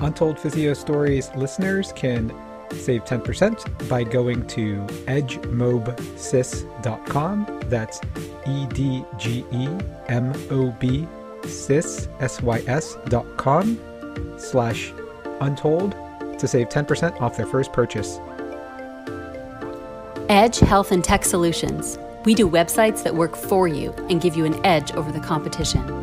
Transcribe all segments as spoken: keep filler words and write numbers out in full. Untold Physio Stories listeners can save ten percent by going to edge mob sys dot com. That's E D G E M O B sys dot com slash untold to save ten percent off their first purchase. Edge Health and Tech Solutions. We do websites that work for you and give you an edge over the competition.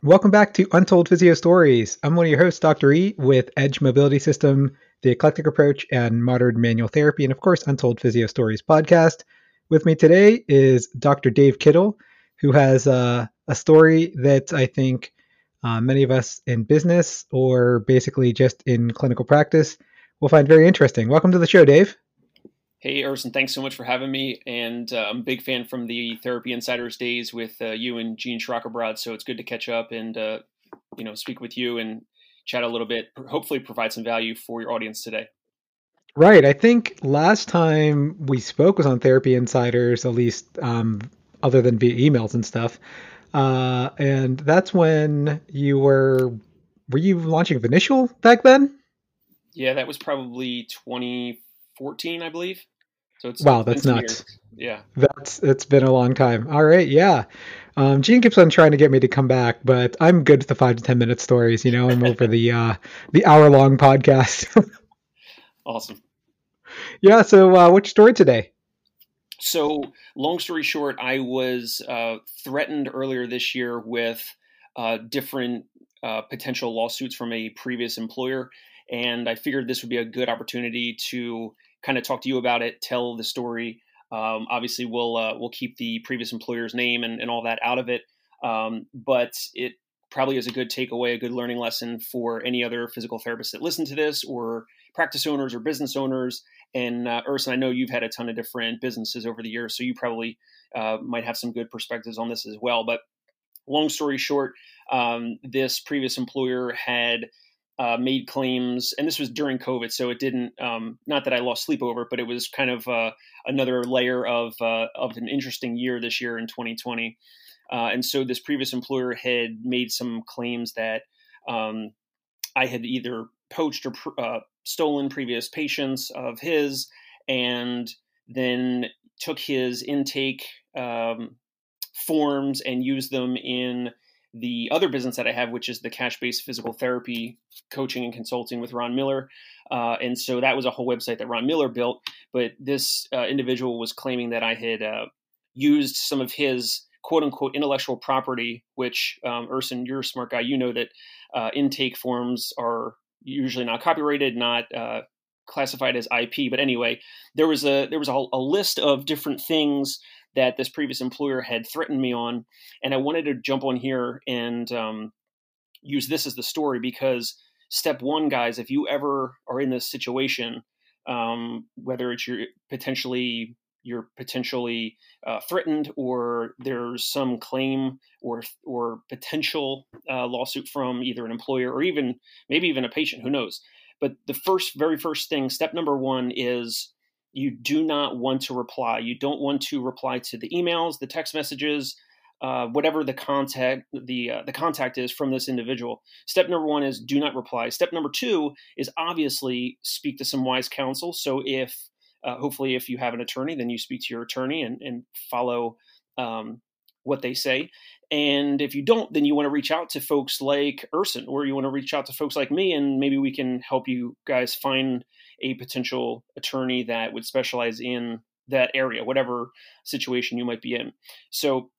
Welcome back to Untold Physio Stories. I'm one of your hosts, Doctor E, with Edge Mobility System, the Eclectic Approach, and Modern Manual Therapy, and of course, Untold Physio Stories podcast. With me today is Doctor Dave Kittle, who has uh, a story that I think uh, many of us in business or basically just in clinical practice will find very interesting. Welcome to the show, Dave. Hey, Erson, thanks so much for having me, and uh, I'm a big fan from the Therapy Insiders days with uh, you and Gene Schrockerbrod, so it's good to catch up and uh, you know speak with you and chat a little bit, hopefully provide some value for your audience today. Right. I think last time we spoke was on Therapy Insiders, at least um, other than via emails and stuff, uh, and that's when you were, were you launching Vinitial back then? Yeah, that was probably twenty fourteen, I believe. So it's wow, that's nuts. Yeah, that's it's been a long time. All right, yeah. Um, Gene keeps on trying to get me to come back, but I'm good at the five to ten minute stories. You know, I'm over the uh, the hour long podcast. Awesome. Yeah. So, uh, what's your story today? So, long story short, I was uh, threatened earlier this year with uh, different uh, potential lawsuits from a previous employer, and I figured this would be a good opportunity to kind of talk to you about it, tell the story. Um, obviously, we'll uh, we'll keep the previous employer's name and, and all that out of it, um, but it probably is a good takeaway, a good learning lesson for any other physical therapists that listen to this, or practice owners or business owners. And uh, Erson, I know you've had a ton of different businesses over the years, so you probably uh, might have some good perspectives on this as well. But long story short, um, this previous employer had Uh, made claims, and this was during COVID, so it didn't, um, not that I lost sleep over it, but it was kind of uh, another layer of uh, of an interesting year this year in twenty twenty. Uh, and so this previous employer had made some claims that um, I had either poached or uh, stolen previous patients of his, and then took his intake um, forms and used them in the other business that I have, which is the Cash Based Physical Therapy coaching and consulting with Ron Miller. Uh, and so that was a whole website that Ron Miller built. But this uh, individual was claiming that I had uh, used some of his quote unquote intellectual property, which um, Erson, you're a smart guy. You know that uh, intake forms are usually not copyrighted, not uh, classified as I P. But anyway, there was a, there was a, a list of different things that this previous employer had threatened me on. And I wanted to jump on here and um, use this as the story, because step one, guys, if you ever are in this situation, um, whether it's your potentially you're potentially uh, threatened, or there's some claim or or potential uh, lawsuit from either an employer or even maybe even a patient, who knows. But the first, very first thing, step number one is you do not want to reply. You don't want to reply to the emails, the text messages, uh, whatever the contact the uh, the contact is from this individual. Step number one is do not reply. Step number two is obviously speak to some wise counsel. So if uh, hopefully if you have an attorney, then you speak to your attorney and and follow um, what they say. And if you don't, then you want to reach out to folks like Erson, or you want to reach out to folks like me, and maybe we can help you guys find a potential attorney that would specialize in that area, whatever situation you might be in. So,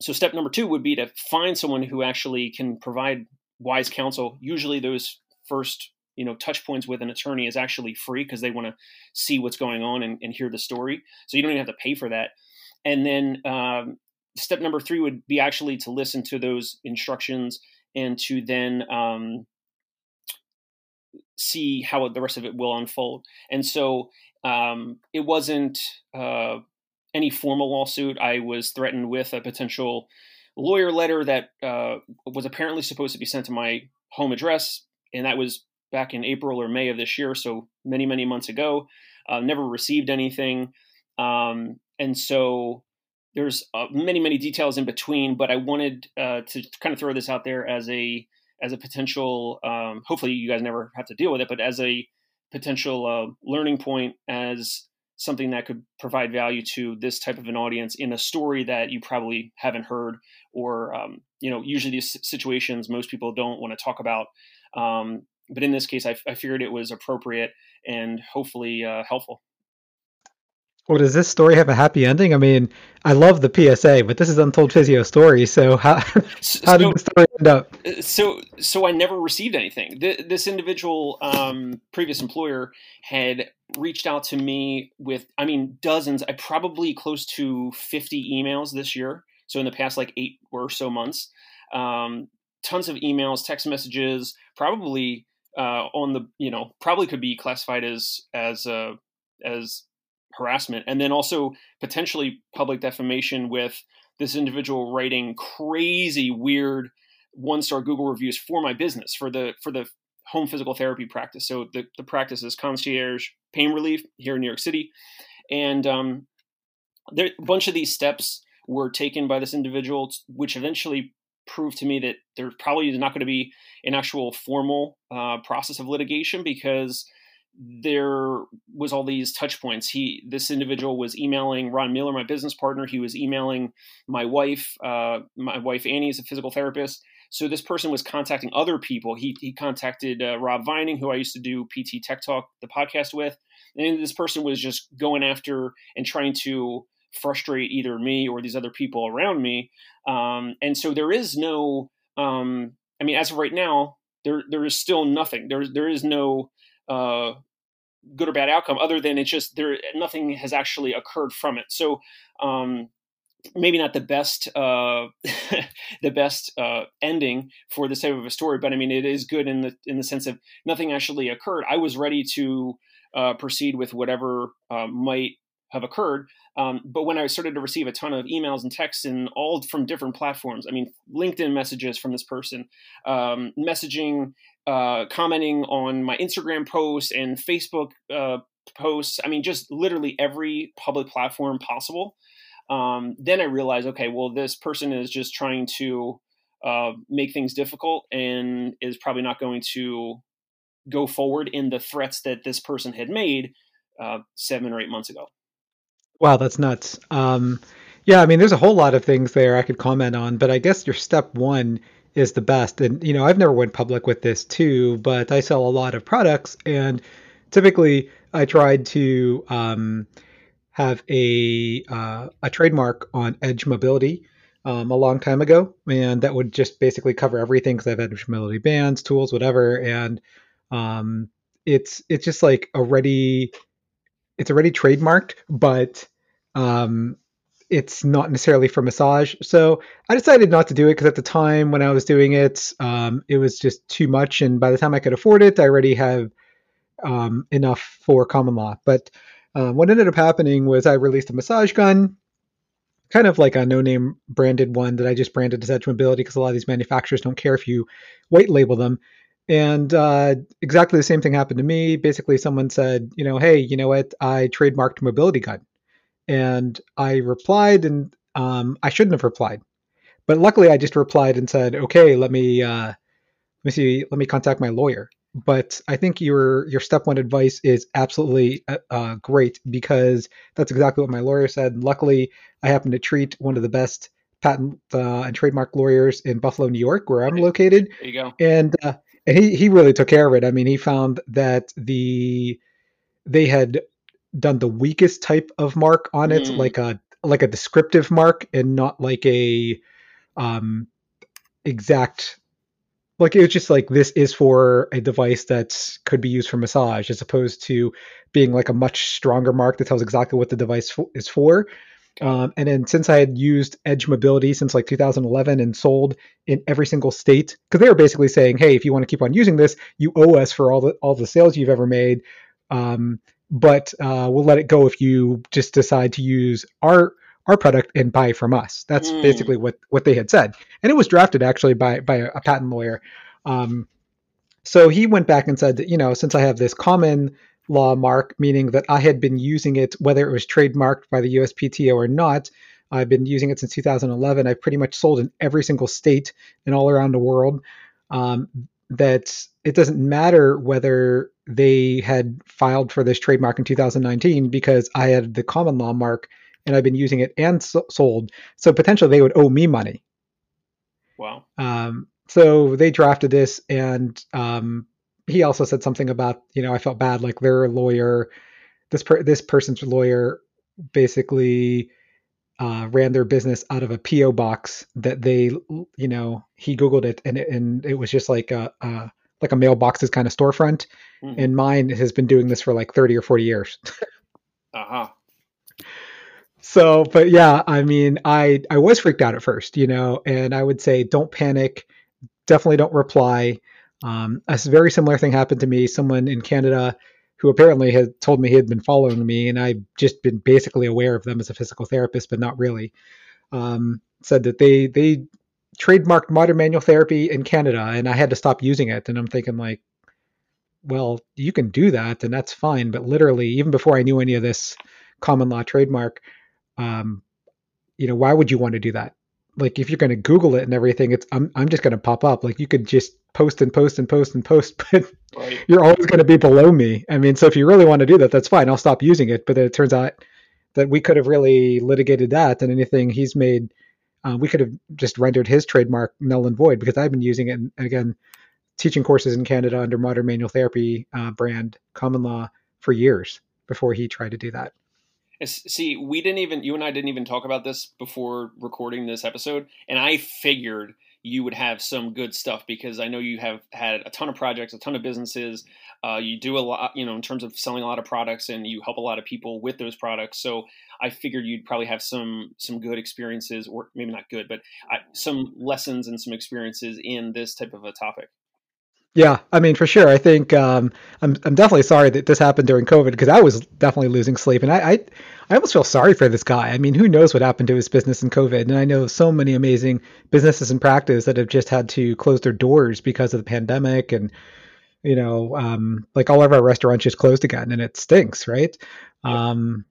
so step number two would be to find someone who actually can provide wise counsel. Usually those first, you know, touch points with an attorney is actually free because they want to see what's going on and, and hear the story. So you don't even have to pay for that. And then, um, step number three would be actually to listen to those instructions and to then um, see how the rest of it will unfold. And so um, it wasn't uh, any formal lawsuit. I was threatened with a potential lawyer letter that uh, was apparently supposed to be sent to my home address. And that was back in April or May of this year. So many, many months ago, uh, never received anything. Um, and so There's uh, many, many details in between, but I wanted uh, to kind of throw this out there as a as a potential, um, hopefully you guys never have to deal with it, but as a potential uh, learning point, as something that could provide value to this type of an audience in a story that you probably haven't heard, or, um, you know, usually these situations most people don't want to talk about. Um, but in this case, I, I figured it was appropriate and hopefully uh, helpful. Well, does this story have a happy ending? I mean, I love the P S A, but this is Untold Physio story. So how, how so, did the story end up? So, so I never received anything. Th- this individual, um, previous employer had reached out to me with, I mean, dozens, I probably close to fifty emails this year. So in the past, like eight or so months, um, tons of emails, text messages, probably, uh, on the, you know, probably could be classified as, as, uh, as, harassment, and then also potentially public defamation with this individual writing crazy, weird one-star Google reviews for my business, for the for the home physical therapy practice. So the, the practice is Concierge Pain Relief here in New York City. And um, there, a bunch of these steps were taken by this individual, which eventually proved to me that there probably is not going to be an actual formal uh, process of litigation, because there was all these touch points. He, this individual was emailing Ron Miller, my business partner. He was emailing my wife. Uh, my wife, Annie, is a physical therapist. So this person was contacting other people. He he contacted uh, Rob Vining, who I used to do P T Tech Talk, the podcast with. And this person was just going after and trying to frustrate either me or these other people around me. Um, and so there is no, um, I mean, as of right now, there there is still nothing. There There is no uh, good or bad outcome, other than it's just there, nothing has actually occurred from it. So, um, maybe not the best, uh, the best, uh, ending for this type of a story, but I mean, it is good in the, in the sense of nothing actually occurred. I was ready to, uh, proceed with whatever, uh, might have occurred. Um, but when I started to receive a ton of emails and texts, and all from different platforms, I mean, LinkedIn messages from this person, um, messaging, uh, commenting on my Instagram posts and Facebook, uh, posts. I mean, just literally every public platform possible. Um, then I realized, okay, well, this person is just trying to, uh, make things difficult and is probably not going to go forward in the threats that this person had made, uh, seven or eight months ago. Wow, that's nuts. Um, yeah, I mean, there's a whole lot of things there I could comment on, but I guess your step one is the best. And, you know, I've never went public with this too, but I sell a lot of products, and typically I tried to um, have a, uh, a trademark on Edge Mobility um, a long time ago. And that would just basically cover everything, because I've had Edge Mobility bands, tools, whatever. And um, it's, it's just like already... It's already trademarked, but um, it's not necessarily for massage. So I decided not to do it, because at the time when I was doing it, um, it was just too much. And by the time I could afford it, I already have um, enough for common law. But uh, what ended up happening was I released a massage gun, kind of like a no-name branded one that I just branded as Edge Mobility, because a lot of these manufacturers don't care if you white label them. And uh, exactly the same thing happened to me. Basically, someone said, you know, hey, you know what? I trademarked mobility guide. And I replied, and um, I shouldn't have replied. But luckily, I just replied and said, okay, let me uh, let me see, let me contact my lawyer. But I think your your step one advice is absolutely uh, great, because that's exactly what my lawyer said. Luckily, I happen to treat one of the best patent uh, and trademark lawyers in Buffalo, New York, where I'm located. There you go. And uh, he he really took care of it. I mean, he found that the they had done the weakest type of mark on it, mm. like a like a descriptive mark, and not like a um, exact. Like, it was just like, this is for a device that could be used for massage, as opposed to being like a much stronger mark that tells exactly what the device f- is for. Um, and then since I had used Edge Mobility since like two thousand eleven and sold in every single state, because they were basically saying, hey, if you want to keep on using this, you owe us for all the all the sales you've ever made. Um, but uh, we'll let it go if you just decide to use our our product and buy from us. That's mm. basically what, what they had said. And it was drafted actually by, by a patent lawyer. Um, so he went back and said that, you know, since I have this common law mark, meaning that I had been using it, whether it was trademarked by the U S P T O or not, I've been using it since two thousand eleven. I've pretty much sold in every single state and all around the world. Um, that it doesn't matter whether they had filed for this trademark in two thousand nineteen, because I had the common law mark and I've been using it and so- sold. So potentially they would owe me money. Wow. Um, so they drafted this, and um, he also said something about, you know, I felt bad, like their lawyer, this per- this person's lawyer basically uh, ran their business out of a P O box that they, you know, he Googled it, and, and it was just like a, a like a mailbox's kind of storefront. Mm-hmm. And mine has been doing this for like thirty or forty years. Uh-huh. So, but yeah, I mean, I, I was freaked out at first, you know, and I would say, don't panic, definitely don't reply. Um, a very similar thing happened to me. Someone in Canada who apparently had told me he had been following me, and I've just been basically aware of them as a physical therapist, but not really, um, said that they, they trademarked modern manual therapy in Canada, and I had to stop using it. And I'm thinking like, well, you can do that and that's fine. But literally, even before I knew any of this common law trademark, Um, you know, why would you want to do that? Like, if you're going to Google it and everything, it's, I'm, I'm just going to pop up. Like, you could just post and post and post and post, but right. You're always going to be below me. I mean, so if you really want to do that, that's fine. I'll stop using it. But then it turns out that we could have really litigated that, and anything he's made, uh, we could have just rendered his trademark null and void, because I've been using it. And again, teaching courses in Canada under Modern Manual Therapy uh, brand common law for years before he tried to do that. See, we didn't even, you and I didn't even talk about this before recording this episode, and I figured you would have some good stuff, because I know you have had a ton of projects, a ton of businesses. Uh, you do a lot, you know, in terms of selling a lot of products, and you help a lot of people with those products. So I figured you'd probably have some some good experiences, or maybe not good, but I, some lessons and some experiences in this type of a topic. Yeah, I mean, for sure. I think um, I'm I'm definitely sorry that this happened during COVID, because I was definitely losing sleep, and I, I I almost feel sorry for this guy. I mean, who knows what happened to his business in COVID? And I know so many amazing businesses and practices that have just had to close their doors because of the pandemic, and you know, um, like all of our restaurants just closed again, and it stinks, right? Yeah. Um,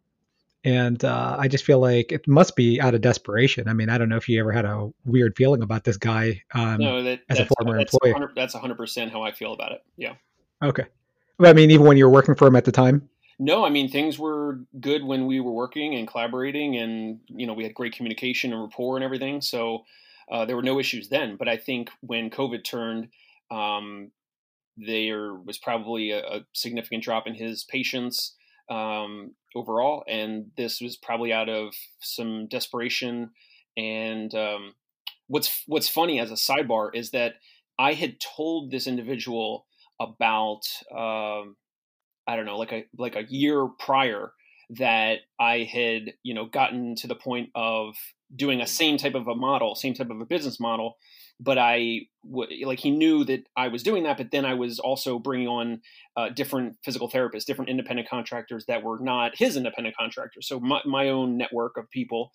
and uh, I just feel like it must be out of desperation. I mean, I don't know if you ever had a weird feeling about this guy um, no, that, as that's, a former that's employee. one hundred, that's one hundred percent how I feel about it. Yeah. Okay. But I mean, even when you were working for him at the time? No, I mean, things were good when we were working and collaborating, and, you know, we had great communication and rapport and everything. So uh, there were no issues then. But I think when COVID turned, um, there was probably a, a significant drop in his patients um, overall. And this was probably out of some desperation. And, um, what's, what's funny as a sidebar is that I had told this individual about, um, I don't know, like a, like a year prior, that I had, you know, gotten to the point of doing a same type of a model, same type of a business model. But I w- like he knew that I was doing that, but then I was also bringing on uh, different physical therapists, different independent contractors that were not his independent contractors. So my, my own network of people.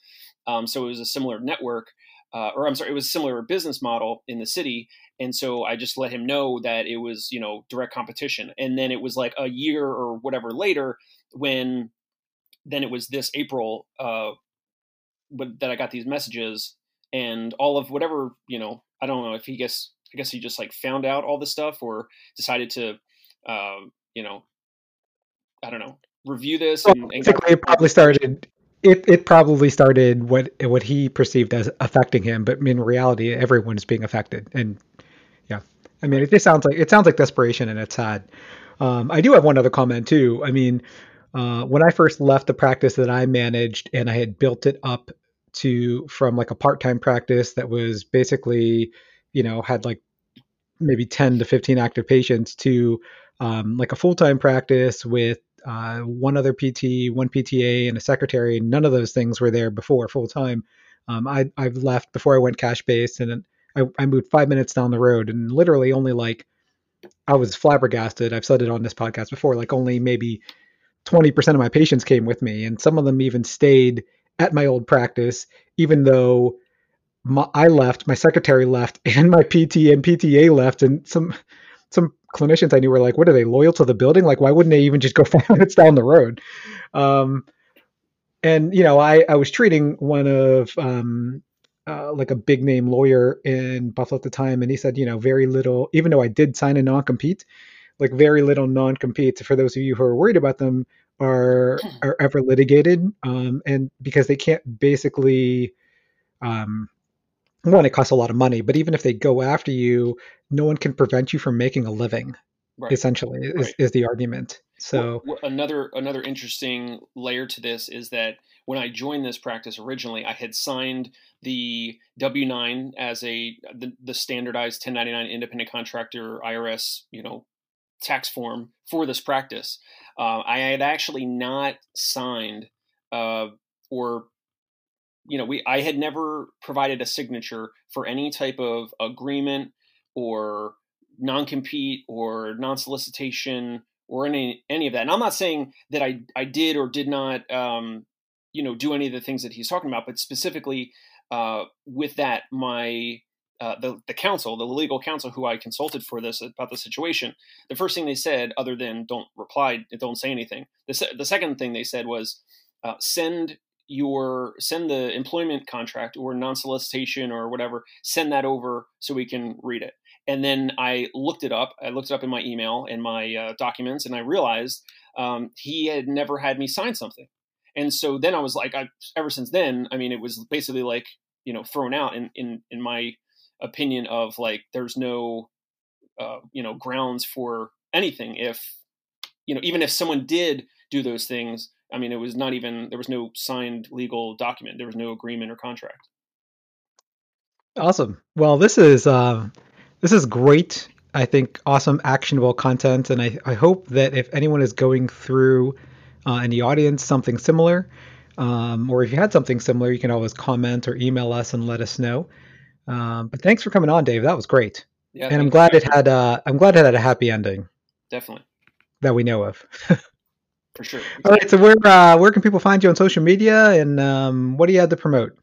Um, so it was a similar network, uh, or I'm sorry, it was similar business model in the city. And so I just let him know that it was, you know, direct competition. And then it was like a year or whatever later when then it was this April uh, that I got these messages and all of whatever, you know, I don't know if he guess, I guess he just like found out all this stuff or decided to, uh, you know, I don't know, review this. Well, and, and basically it probably started, it, it probably started what, what he perceived as affecting him, but in reality, everyone is being affected. And yeah, I mean, it just sounds like, it sounds like desperation and it's sad. Um, I do have one other comment too. I mean, uh, when I first left the practice that I managed and I had built it up to from like a part-time practice that was basically, you know, had like maybe ten to fifteen active patients to um, like a full-time practice with uh, one other P T, one P T A, and a secretary. None of those things were there before full-time. Um, I I've left before I went cash-based, and I, I moved five minutes down the road, and literally only like I was flabbergasted. I've said it on this podcast before. Like only maybe twenty percent of my patients came with me, and some of them even stayed at my old practice, even though my, I left, my secretary left, and my P T and P T A left, and some some clinicians I knew were like, "What are they, loyal to the building? Like, why wouldn't they even just go five minutes down the road?" Um, and you know, I I was treating one of um, uh, like a big name lawyer in Buffalo at the time, and he said, you know, very little, even though I did sign a non compete, like very little non competes. For those of you who are worried about them, are are ever litigated, um, and because they can't basically, um, one, it costs a lot of money, but even if they go after you, no one can prevent you from making a living. Right. Essentially, is, right. is the argument. So well, another another interesting layer to this is that when I joined this practice originally, I had signed the W nine as a the, the standardized ten ninety-nine independent contractor I R S, you know, tax form for this practice. Uh, I had actually not signed uh, or, you know, we, I had never provided a signature for any type of agreement or non-compete or non-solicitation or any, any of that. And I'm not saying that I, I did or did not, um, you know, do any of the things that he's talking about, but specifically uh, with that, my Uh, the, the counsel, the legal counsel who I consulted for this about the situation, the first thing they said, other than don't reply, don't say anything. The, se- the second thing they said was uh, send your, send the employment contract or non-solicitation or whatever, send that over so we can read it. And then I looked it up. I looked it up in my email and my uh, documents, and I realized um, he had never had me sign something. And so then I was like, I, ever since then, I mean, it was basically like, you know, thrown out in, in, in my opinion of like, there's no, uh, you know, grounds for anything. If, you know, even if someone did do those things, I mean, it was not even, there was no signed legal document. There was no agreement or contract. Awesome. Well, this is, uh, this is great. I think awesome, actionable content. And I, I hope that if anyone is going through uh, in the audience, something similar, um, or if you had something similar, you can always comment or email us and let us know. Um, but thanks for coming on, Dave. That was great. Yeah, and I'm glad it had uh, I'm glad it had a happy ending. Definitely. That we know of. For sure. All right. So where uh, where can people find you on social media, and um, what do you have to promote?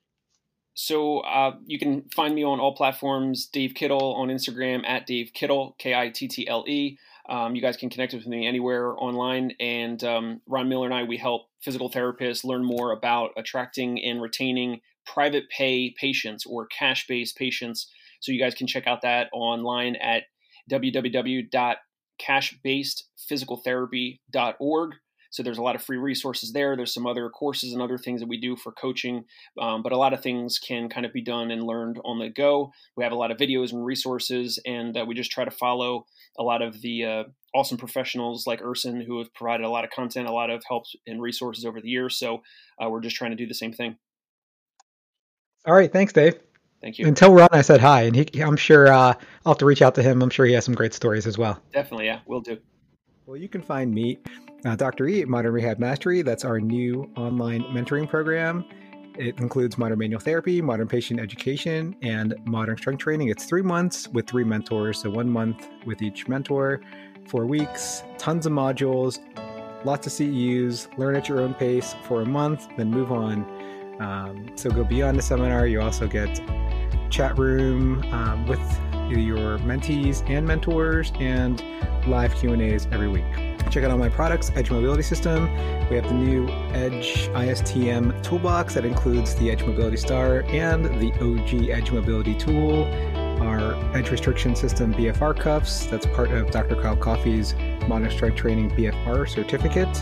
So uh, you can find me on all platforms, Dave Kittle on Instagram at Dave Kittle, K I T T L E. Um, you guys can connect with me anywhere online. And um, Ron Miller and I, we help physical therapists learn more about attracting and retaining private pay patients or cash-based patients. So you guys can check out that online at w w w dot cash based physical therapy dot org. So there's a lot of free resources there. There's some other courses and other things that we do for coaching, um, but a lot of things can kind of be done and learned on the go. We have a lot of videos and resources, and uh, we just try to follow a lot of the uh, awesome professionals like Erson who have provided a lot of content, a lot of help and resources over the years. So uh, we're just trying to do the same thing. All right. Thanks, Dave. Thank you. And tell Ron I said hi, and he, I'm sure uh, I'll have to reach out to him. I'm sure he has some great stories as well. Definitely. Yeah, will do. Well, you can find me, uh, Doctor E, at Modern Rehab Mastery. That's our new online mentoring program. It includes modern manual therapy, modern patient education, and modern strength training. It's three months with three mentors. So one month with each mentor, four weeks, tons of modules, lots of C E Us, learn at your own pace for a month, then move on. Um, so go beyond the seminar. You also get chat room um, with your mentees and mentors, and live Q and A's every week. Check out all my products, Edge Mobility System. We have the new Edge I S T M toolbox that includes the Edge Mobility Star and the O G Edge Mobility Tool, our Edge Restriction System B F R cuffs. That's part of Doctor Kyle Coffey's Modern Strike Training B F R certificate.